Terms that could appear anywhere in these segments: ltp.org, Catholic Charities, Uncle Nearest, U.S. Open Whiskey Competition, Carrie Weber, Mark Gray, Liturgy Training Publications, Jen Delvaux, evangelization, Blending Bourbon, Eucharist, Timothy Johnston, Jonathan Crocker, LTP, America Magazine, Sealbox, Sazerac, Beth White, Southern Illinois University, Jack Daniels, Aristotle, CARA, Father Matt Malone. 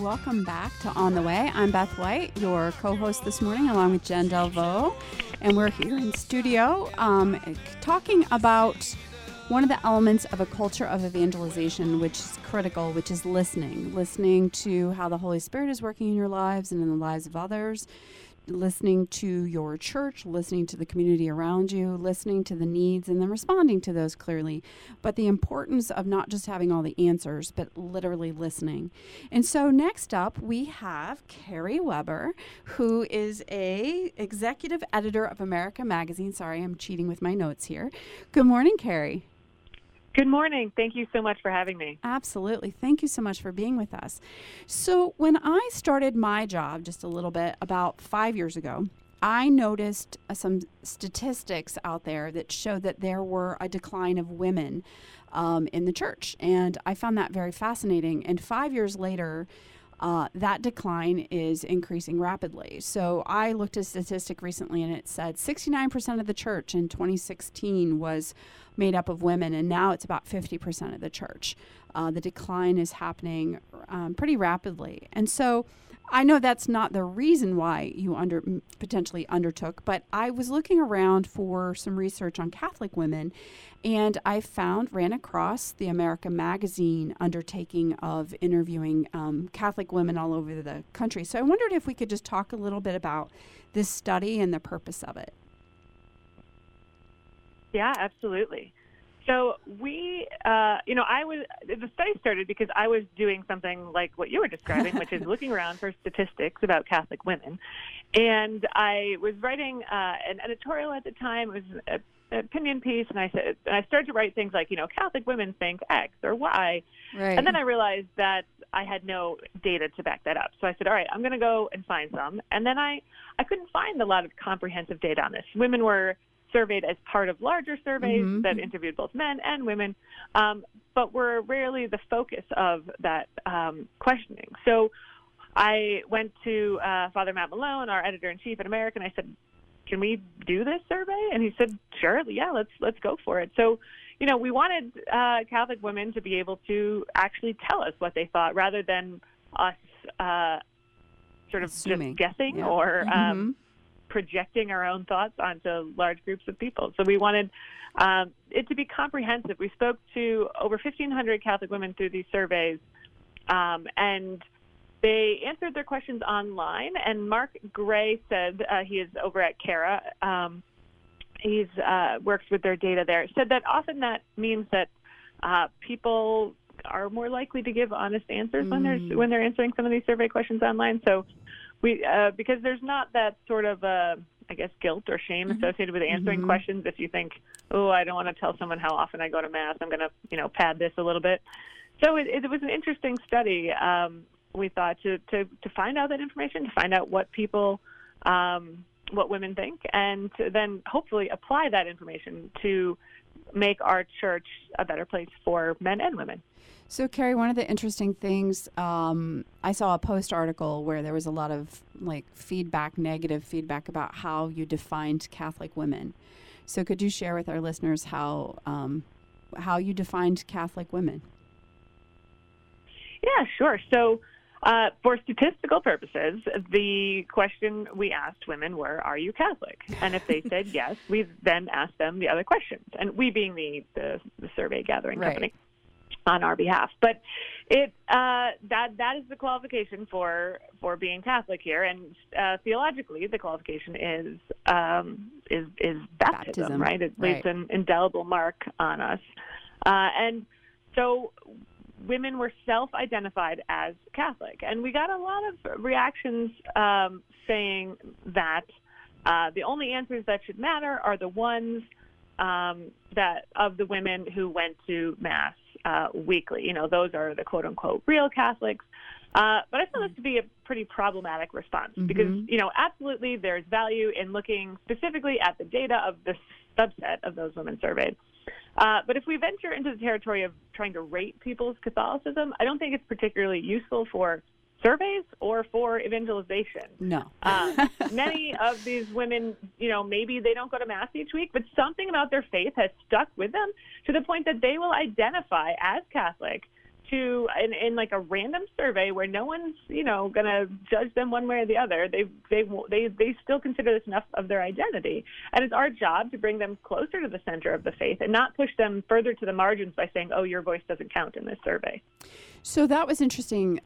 Welcome back to On the Way. I'm Beth White, your co-host this morning, along with Jen Delvaux, and we're here in studio talking about one of the elements of a culture of evangelization, which is critical, which is listening. Listening to how the Holy Spirit is working in your lives and in the lives of others. Listening to your church, listening to the community around you, listening to the needs, and then responding to those clearly. But the importance of not just having all the answers, but literally listening. And so next up, we have Carrie Weber, who is a executive editor of America Magazine. Sorry, I'm cheating with my notes here. Good morning, Carrie. Good morning. Thank you so much for having me. Absolutely. Thank you so much for being with us. So when I started my job just a little bit about 5 years ago, I noticed some statistics out there that showed that there were a decline of women in the church. And I found that very fascinating. And 5 years later, that decline is increasing rapidly. So I looked at a statistic recently, and it said 69% of the church in 2016 was made up of women, and now it's about 50% of the church. The decline is happening pretty rapidly. And so I know that's not the reason why you potentially undertook, but I was looking around for some research on Catholic women, and I ran across the America Magazine undertaking of interviewing Catholic women all over the country. So I wondered if we could just talk a little bit about this study and the purpose of it. Yeah, absolutely. So we, the study started because I was doing something like what you were describing, which is looking around for statistics about Catholic women. And I was writing an editorial at the time. It was an opinion piece, and I started to write things like, Catholic women think X or Y. Right. And then I realized that I had no data to back that up. So I said, all right, I'm going to go and find some. And then I couldn't find a lot of comprehensive data on this. Women were surveyed as part of larger surveys mm-hmm. that interviewed both men and women, but were rarely the focus of that questioning. So I went to Father Matt Malone, our editor-in-chief at America, and I said, can we do this survey? And he said, sure, yeah, let's go for it. So, we wanted Catholic women to be able to actually tell us what they thought rather than us sort of assuming, just guessing yeah. or mm-hmm. projecting our own thoughts onto large groups of people. So we wanted it to be comprehensive. We spoke to over 1,500 Catholic women through these surveys, and they answered their questions online. And Mark Gray said, he is over at CARA, he's works with their data there, said that often that means that people are more likely to give honest answers when they're answering some of these survey questions online. So we, because there's not that sort of, guilt or shame mm-hmm. associated with answering mm-hmm. questions. If you think, I don't want to tell someone how often I go to Mass, I'm going to, pad this a little bit. So it was an interesting study, we thought, to find out that information, to find out what people, what women think, and to then hopefully apply that information to make our church a better place for men and women. So, Carrie, one of the interesting things, I saw a Post article where there was a lot of feedback, negative feedback about how you defined Catholic women. So could you share with our listeners how you defined Catholic women? Yeah, sure. So for statistical purposes, the question we asked women were, are you Catholic? And if they said yes, we then asked them the other questions, and we being the survey gathering company on our behalf. But it that is the qualification for being Catholic here, and theologically the qualification is baptism, right? It leaves an indelible mark on us, and so women were self-identified as Catholic, and we got a lot of reactions saying that the only answers that should matter are the ones that of the women who went to Mass weekly. You know, those are the quote-unquote real Catholics. But I found this to be a pretty problematic response because, you know, absolutely there's value in looking specifically at the data of the subset of those women surveyed. But if we venture into the territory of trying to rate people's Catholicism, I don't think it's particularly useful for surveys or for evangelization. No. Many of these women, you know, maybe they don't go to Mass each week, but something about their faith has stuck with them to the point that they will identify as Catholic to in like a random survey where no one's, you know, going to judge them one way or the other. They still consider this enough of their identity. And it's our job to bring them closer to the center of the faith and not push them further to the margins by saying, oh, your voice doesn't count in this survey. So that was interesting.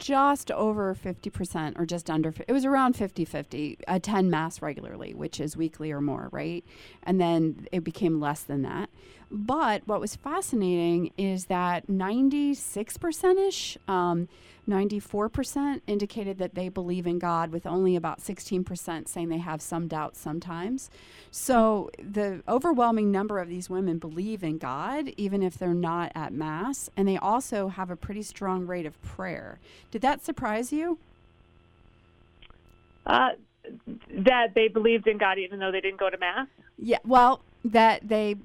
Just over 50% or just under, it was around 50-50, attend Mass regularly, which is weekly or more, right? And then it became less than that. But what was fascinating is that 96%-ish, 94% indicated that they believe in God, with only about 16% saying they have some doubts sometimes. So the overwhelming number of these women believe in God, even if they're not at Mass, and they also have a pretty strong rate of prayer. Did that surprise you? That they believed in God even though they didn't go to Mass? Yeah, well, that they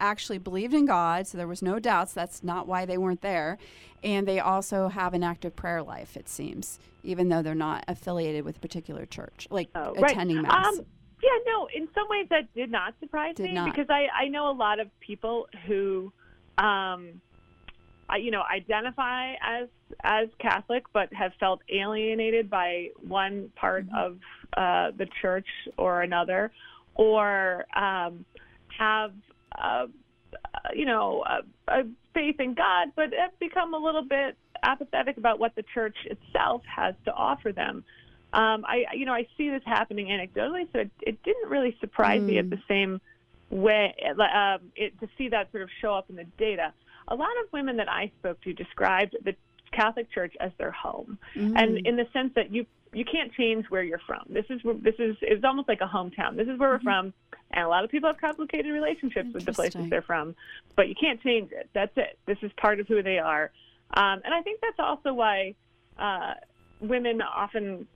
actually believed in God, so there was no doubts. That's not why they weren't there. And they also have an active prayer life, it seems, even though they're not affiliated with a particular church, attending Mass. Yeah, no, in some ways that did not surprise me. Because I know a lot of people who, identify as Catholic but have felt alienated by one part of the church or another, or have a faith in God, but have become a little bit apathetic about what the church itself has to offer them. I see this happening anecdotally, so it didn't really surprise me at the same way to see that sort of show up in the data. A lot of women that I spoke to described the Catholic Church as their home, and in the sense that you can't change where you're from. It's almost like a hometown. This is where we're from, and a lot of people have complicated relationships with the places they're from, but you can't change it. That's it. This is part of who they are, and I think that's also why women often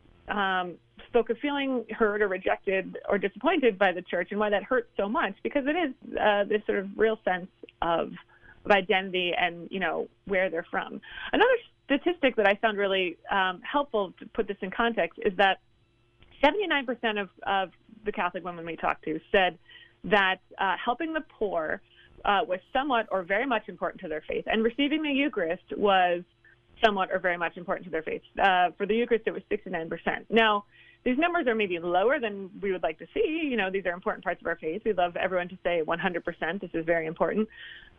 spoke of feeling hurt or rejected or disappointed by the church, and why that hurts so much, because it is this sort of real sense of identity and, you know, where they're from. Another statistic that I found really helpful to put this in context is that 79% of the Catholic women we talked to said that helping the poor was somewhat or very much important to their faith, and receiving the Eucharist was somewhat or very much important to their faith. For the Eucharist, it was 69%. Now, these numbers are maybe lower than we would like to see. You know, these are important parts of our faith. We'd love everyone to say 100%. This is very important.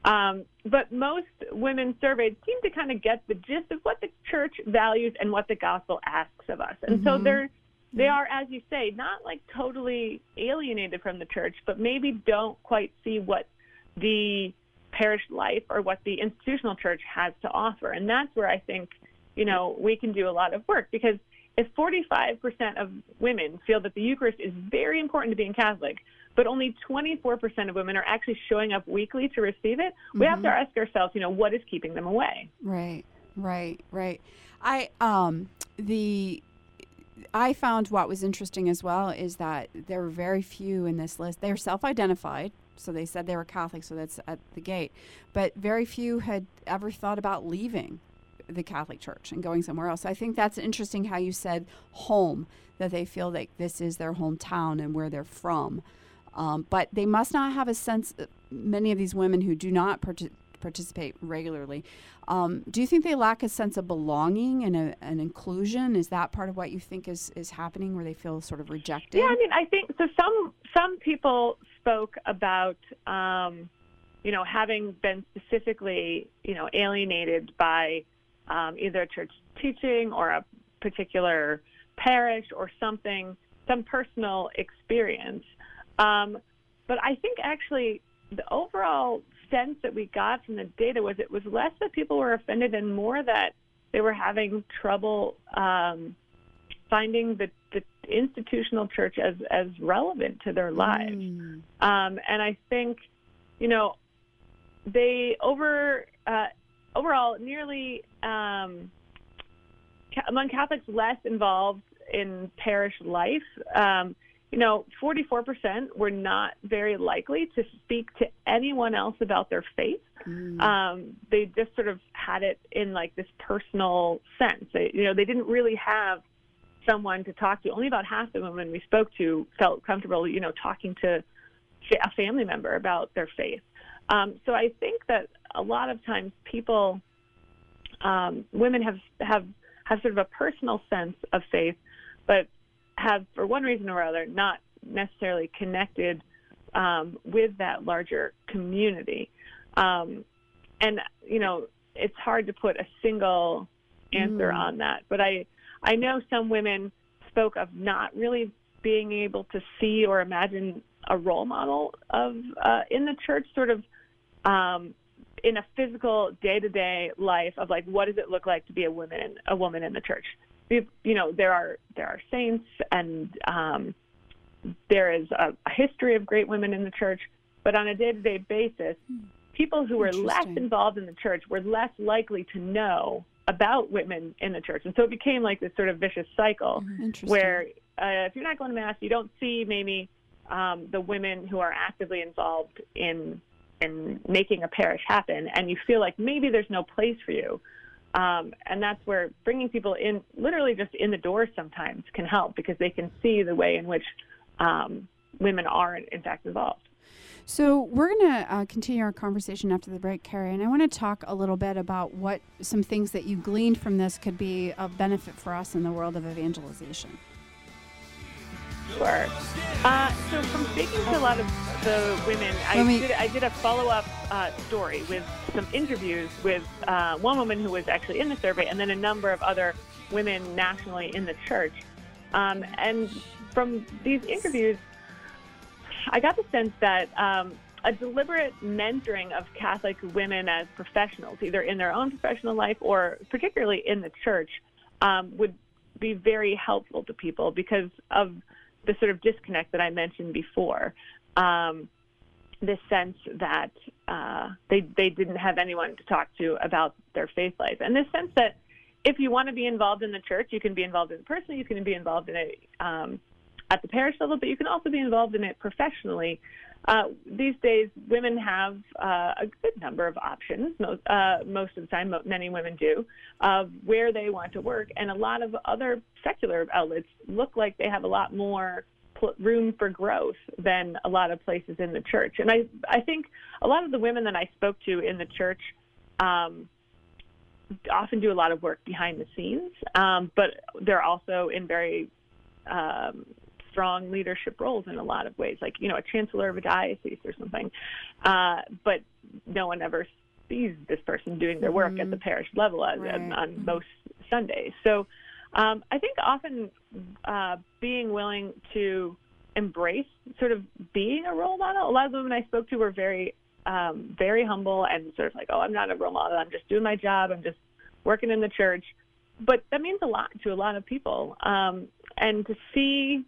But most women surveyed seem to kind of get the gist of what the church values and what the gospel asks of us. And so they are, as you say, not like totally alienated from the church, but maybe don't quite see what the parish life or what the institutional church has to offer. And that's where I think, you know, we can do a lot of work, because if 45% of women feel that the Eucharist is very important to being Catholic, but only 24% of women are actually showing up weekly to receive it, we have to ask ourselves, you know, what is keeping them away? Right. I found what was interesting as well is that there were very few in this list. They're self-identified, So they said they were Catholic, so that's at the gate. But very few had ever thought about leaving the Catholic Church and going somewhere else. I think that's interesting how you said home, that they feel like this is their hometown and where they're from. But they must not have a sense, many of these women who do not participate regularly, do you think they lack a sense of belonging and an inclusion? Is that part of what you think is happening, where they feel sort of rejected? Yeah, I mean, I think so. Some people spoke about, having been specifically, alienated by either church teaching or a particular parish or something, some personal experience. But I think actually the overall sense that we got from the data was it was less that people were offended and more that they were having trouble finding the institutional church as relevant to their lives. And I think, they overall nearly among Catholics less involved in parish life, 44% were not very likely to speak to anyone else about their faith. They just sort of had it in like this personal sense. They didn't really have someone to talk to. Only about half the women we spoke to felt comfortable, talking to a family member about their faith. So I think that a lot of times people, women have sort of a personal sense of faith, but have, for one reason or other, not necessarily connected with that larger community. And it's hard to put a single answer on that. But I know some women spoke of not really being able to see or imagine a role model of in the church, sort of in a physical day-to-day life of, like, what does it look like to be a woman in the church? There are saints, and there is a history of great women in the church, but on a day-to-day basis, people who were less involved in the church were less likely to know about women in the church. And so it became like this sort of vicious cycle where if you're not going to Mass, you don't see maybe the women who are actively involved in making a parish happen, and you feel like maybe there's no place for you. And that's where bringing people in, literally just in the door sometimes, can help, because they can see the way in which women are, in fact, involved. So we're going to continue our conversation after the break, Carrie, and I want to talk a little bit about what some things that you gleaned from this could be of benefit for us in the world of evangelization. Sure. So from speaking to a lot of the women, I did a follow-up story with some interviews with one woman who was actually in the survey, and then a number of other women nationally in the church. And from these interviews, I got the sense that a deliberate mentoring of Catholic women as professionals, either in their own professional life or particularly in the church, would be very helpful to people because of the sort of disconnect that I mentioned before, this sense that they didn't have anyone to talk to about their faith life. And this sense that if you want to be involved in the church, you can be involved in person, you can be involved in it at the parish level, but you can also be involved in it professionally. These days, women have a good number of options, most of the time, many women do, of where they want to work. And a lot of other secular outlets look like they have a lot more room for growth than a lot of places in the church. And I think a lot of the women that I spoke to in the church often do a lot of work behind the scenes, but they're also in very strong leadership roles in a lot of ways, like, a chancellor of a diocese or something. But no one ever sees this person doing their work at the parish level on most Sundays. So I think often being willing to embrace sort of being a role model. A lot of the women I spoke to were very, very humble and sort of like, oh, I'm not a role model. I'm just doing my job. I'm just working in the church. But that means a lot to a lot of people. And to see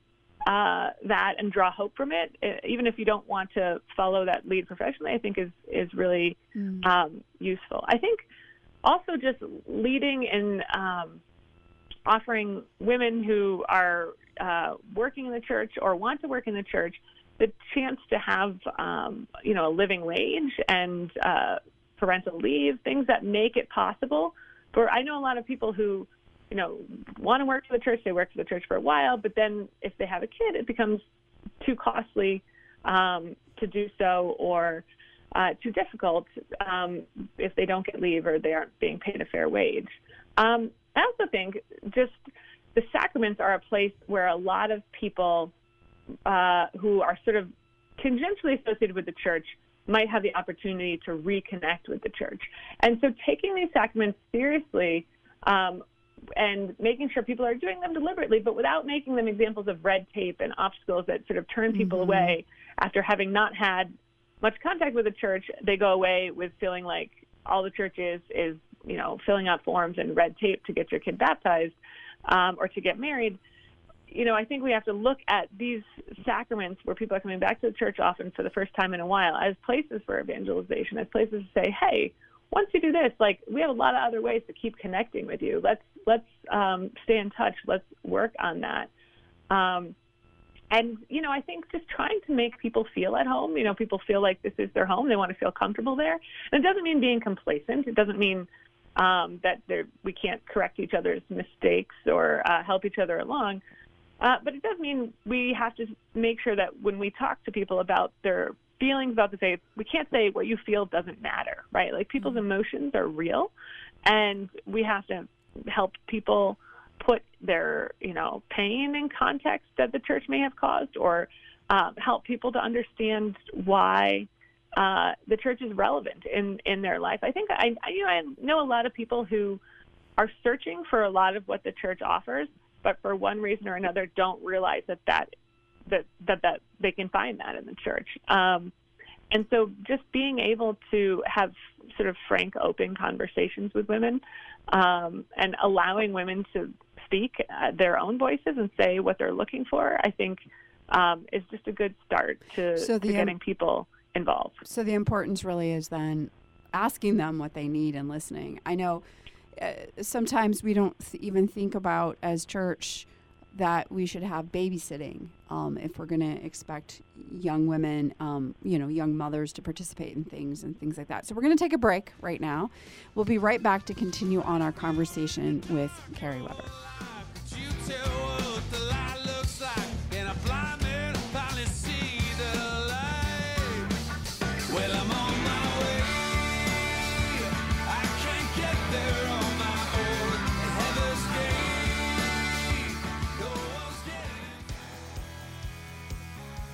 that and draw hope from it, even if you don't want to follow that lead professionally, I think is really useful. I think also just leading and offering women who are working in the church or want to work in the church the chance to have, a living wage and parental leave, things that make it possible. For I know a lot of people who, want to work for the church. They work for the church for a while, but then if they have a kid, it becomes too costly to do so, or too difficult if they don't get leave or they aren't being paid a fair wage. I also think just the sacraments are a place where a lot of people who are sort of tangentially associated with the church might have the opportunity to reconnect with the church. And so taking these sacraments seriously and making sure people are doing them deliberately, but without making them examples of red tape and obstacles that sort of turn people mm-hmm. away after having not had much contact with the church. They go away with feeling like all the church is filling out forms and red tape to get your kid baptized or to get married. I think we have to look at these sacraments where people are coming back to the church often for the first time in a while as places for evangelization, as places to say, hey, once you do this, like, we have a lot of other ways to keep connecting with you. Let's stay in touch. Let's work on that. And I think just trying to make people feel at home, people feel like this is their home. They want to feel comfortable there. And it doesn't mean being complacent. It doesn't mean that we can't correct each other's mistakes or help each other along. But it does mean we have to make sure that when we talk to people about their feelings about the faith, we can't say what you feel doesn't matter, right? Like, people's emotions are real, and we have to help people put their, pain in context that the church may have caused, or help people to understand why the church is relevant in their life. I think I know a lot of people who are searching for a lot of what the church offers, but for one reason or another don't realize that they can find that in the church. And so just being able to have sort of frank, open conversations with women and allowing women to speak their own voices and say what they're looking for, I think is just a good start to getting people involved. So the importance really is then asking them what they need and listening. I know sometimes we don't even think about as church that we should have babysitting if we're going to expect young women, young mothers to participate in things and things like that. So we're going to take a break right now. We'll be right back to continue on our conversation with Carrie Weber.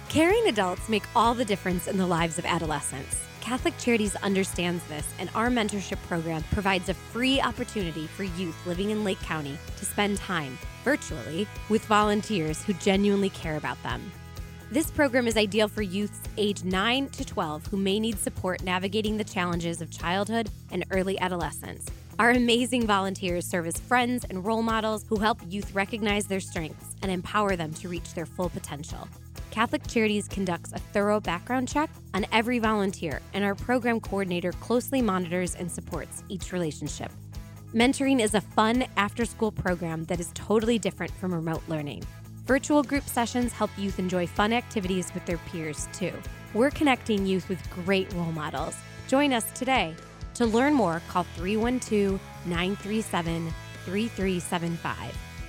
Caring adults make all the difference in the lives of adolescents. Catholic Charities understands this, and our mentorship program provides a free opportunity for youth living in Lake County to spend time, virtually, with volunteers who genuinely care about them. This program is ideal for youths age 9 to 12 who may need support navigating the challenges of childhood and early adolescence. Our amazing volunteers serve as friends and role models who help youth recognize their strengths and empower them to reach their full potential. Catholic Charities conducts a thorough background check on every volunteer, and our program coordinator closely monitors and supports each relationship. Mentoring is a fun after-school program that is totally different from remote learning. Virtual group sessions help youth enjoy fun activities with their peers, too. We're connecting youth with great role models. Join us today. To learn more, call 312-937-3375.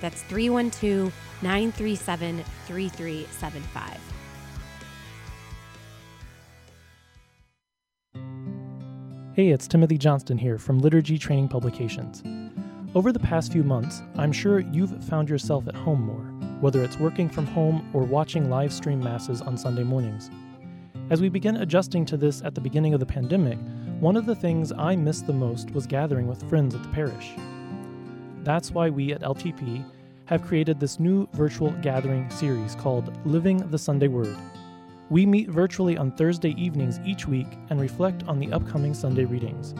That's 312-937-3375. Hey, it's Timothy Johnston here from Liturgy Training Publications. Over the past few months, I'm sure you've found yourself at home more, whether it's working from home or watching live stream masses on Sunday mornings. As we began adjusting to this at the beginning of the pandemic, one of the things I missed the most was gathering with friends at the parish. That's why we at LTP have created this new virtual gathering series called Living the Sunday Word. We meet virtually on Thursday evenings each week and reflect on the upcoming Sunday readings.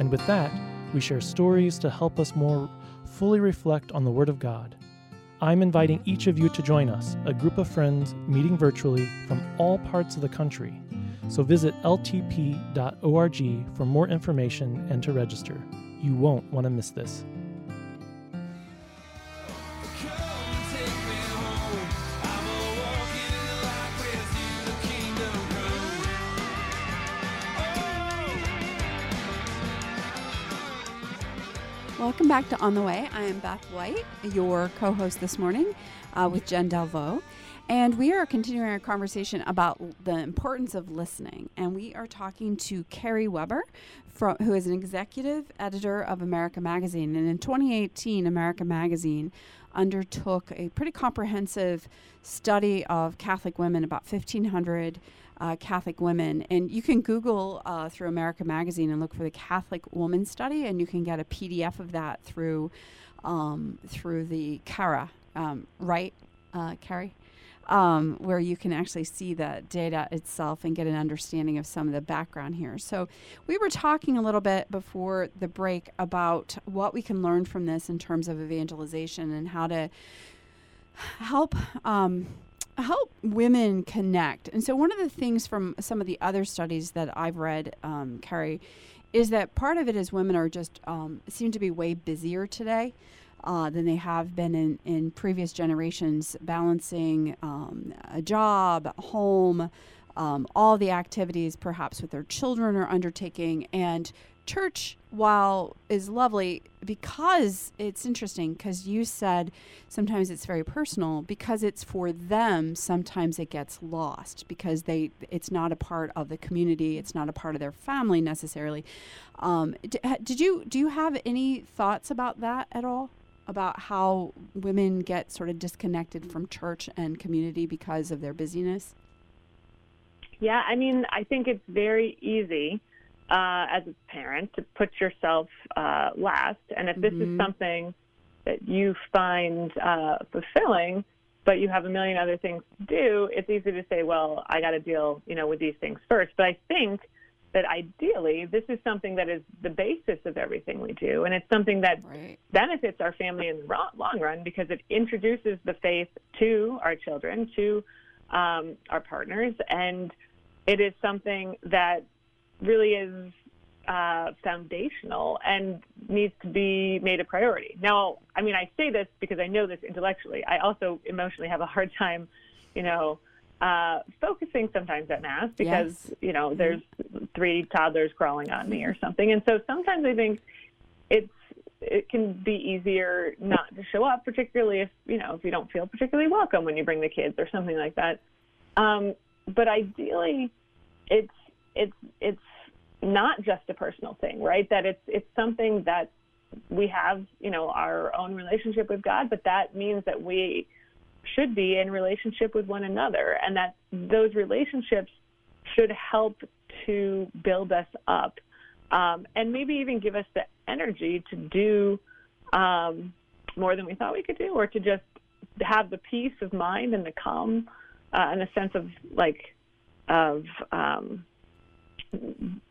And with that, we share stories to help us more fully reflect on the Word of God. I'm inviting each of you to join us, a group of friends meeting virtually from all parts of the country. So visit ltp.org for more information and to register. You won't want to miss this. Take me home. I'm a walk in the light with you. Welcome back to On the Way. I am Beth White, your co-host this morning with Jen Delvaux. And we are continuing our conversation about the importance of listening. And we are talking to Carrie Weber, who is an executive editor of America Magazine. And in 2018, America Magazine undertook a pretty comprehensive study of Catholic women, about 1,500 Catholic women. And you can Google through America Magazine and look for the Catholic Woman Study, and you can get a PDF of that through the CARA, right, Carrie? Where you can actually see the data itself and get an understanding of some of the background here. So we were talking a little bit before the break about what we can learn from this in terms of evangelization and how to help women connect. And so one of the things from some of the other studies that I've read, Carrie, is that part of it is women are just seem to be way busier today than they have been in previous generations, balancing a job, home, all the activities perhaps with their children are undertaking. And church, while is lovely, because it's interesting, because you said sometimes it's very personal, because it's for them, sometimes it gets lost because it's not a part of the community, it's not a part of their family necessarily. Do you have any thoughts about that at all? About how women get sort of disconnected from church and community because of their busyness? Yeah, I mean, I think it's very easy as a parent to put yourself last. And if this is something that you find fulfilling, but you have a million other things to do, it's easy to say, well, I got to deal, with these things first. But I think that ideally, this is something that is the basis of everything we do. And it's something that benefits our family in the long run because it introduces the faith to our children, to our partners. And it is something that really is foundational and needs to be made a priority. Now, I mean, I say this because I know this intellectually. I also emotionally have a hard time, focusing sometimes at Mass because, there's three toddlers crawling on me or something. And so sometimes I think it can be easier not to show up, particularly if you don't feel particularly welcome when you bring the kids or something like that. But ideally, it's not just a personal thing, right? That it's something that we have, our own relationship with God, but that means that we should be in relationship with one another, and that those relationships should help to build us up, and maybe even give us the energy to do more than we thought we could do, or to just have the peace of mind and the calm and a sense of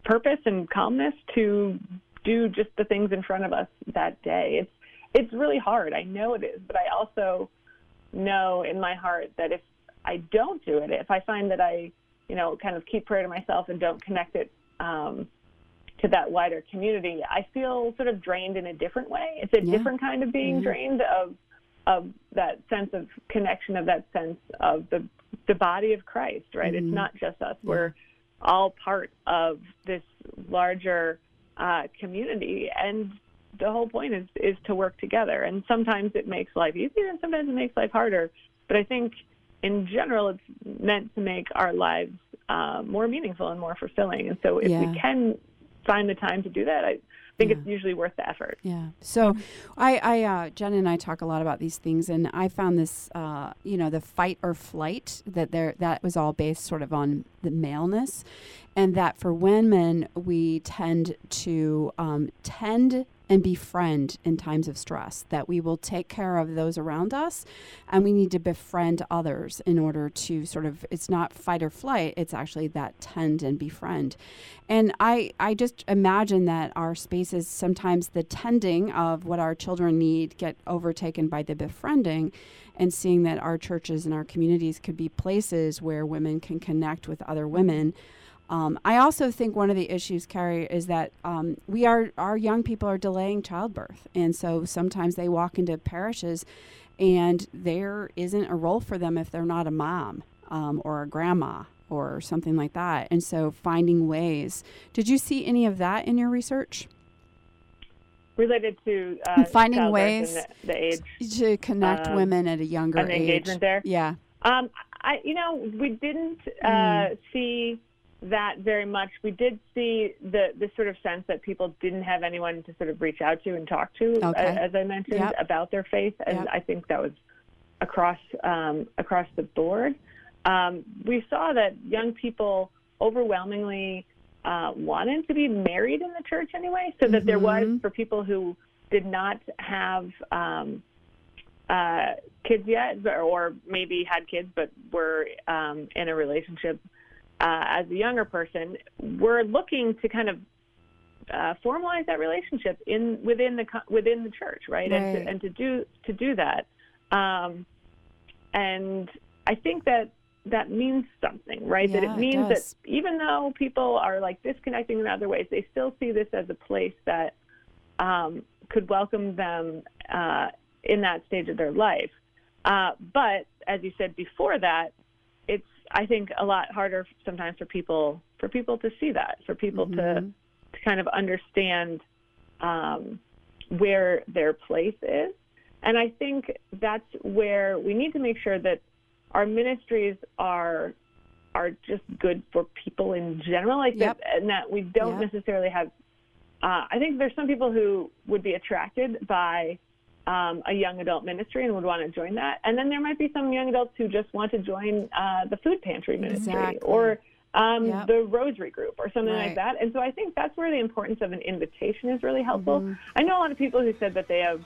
purpose and calmness to do just the things in front of us that day. It's really hard. I know it is, but I also know in my heart that if I don't do it, if I find that I, kind of keep prayer to myself and don't connect it to that wider community, I feel sort of drained in a different way. It's a different kind of being drained of that sense of connection, of that sense of the body of Christ, right? Mm-hmm. It's not just us. We're all part of this larger community, and the whole point is to work together. And sometimes it makes life easier and sometimes it makes life harder. But I think in general, it's meant to make our lives more meaningful and more fulfilling. And so if we can find the time to do that, I think it's usually worth the effort. Yeah. So I Jen and I talk a lot about these things, and I found this, the fight or flight, that was all based sort of on the maleness, and that for women, we tend to and befriend in times of stress, that we will take care of those around us, and we need to befriend others in order to sort of, it's not fight or flight, it's actually that tend and befriend. And I just imagine that our spaces, sometimes the tending of what our children need get overtaken by the befriending, and seeing that our churches and our communities could be places where women can connect with other women. I also think one of the issues, Carrie, is that our young people are delaying childbirth. And so sometimes they walk into parishes and there isn't a role for them if they're not a mom or a grandma or something like that. And so finding ways. Did you see any of that in your research? related to finding ways and the age to connect women at a younger age. Engagement there. Yeah. We didn't see that very much. We did see the sort of sense that people didn't have anyone to sort of reach out to and talk to, as I mentioned, about their faith, and I think that was across the board. We saw that young people overwhelmingly wanted to be married in the church anyway, so that there was, for people who did not have kids yet, or maybe had kids but were in a relationship as a younger person, we're looking to kind of formalize that relationship within the church, right? And to do that, and I think that means something, right? Yeah, that it means that even though people are like disconnecting in other ways, they still see this as a place that could welcome them in that stage of their life. But as you said before that, it's, I think, a lot harder sometimes for people to see that, for people to kind of understand where their place is. And I think that's where we need to make sure that our ministries are just good for people in general, like that, and that we don't necessarily have. I think there's some people who would be attracted by a young adult ministry and would want to join that, and then there might be some young adults who just want to join the food pantry ministry or the Rosary group or something like that. And so I think that's where the importance of an invitation is really helpful. I know a lot of people who said that they have.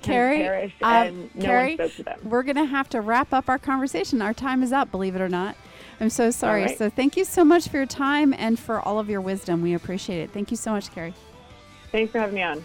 Carrie, and no Carrie, one spoke to them. We're going to have to wrap up our conversation. Our time is up, believe it or not. I'm so sorry. Right. So thank you so much for your time and for all of your wisdom. We appreciate it. Thank you so much, Carrie. Thanks for having me on.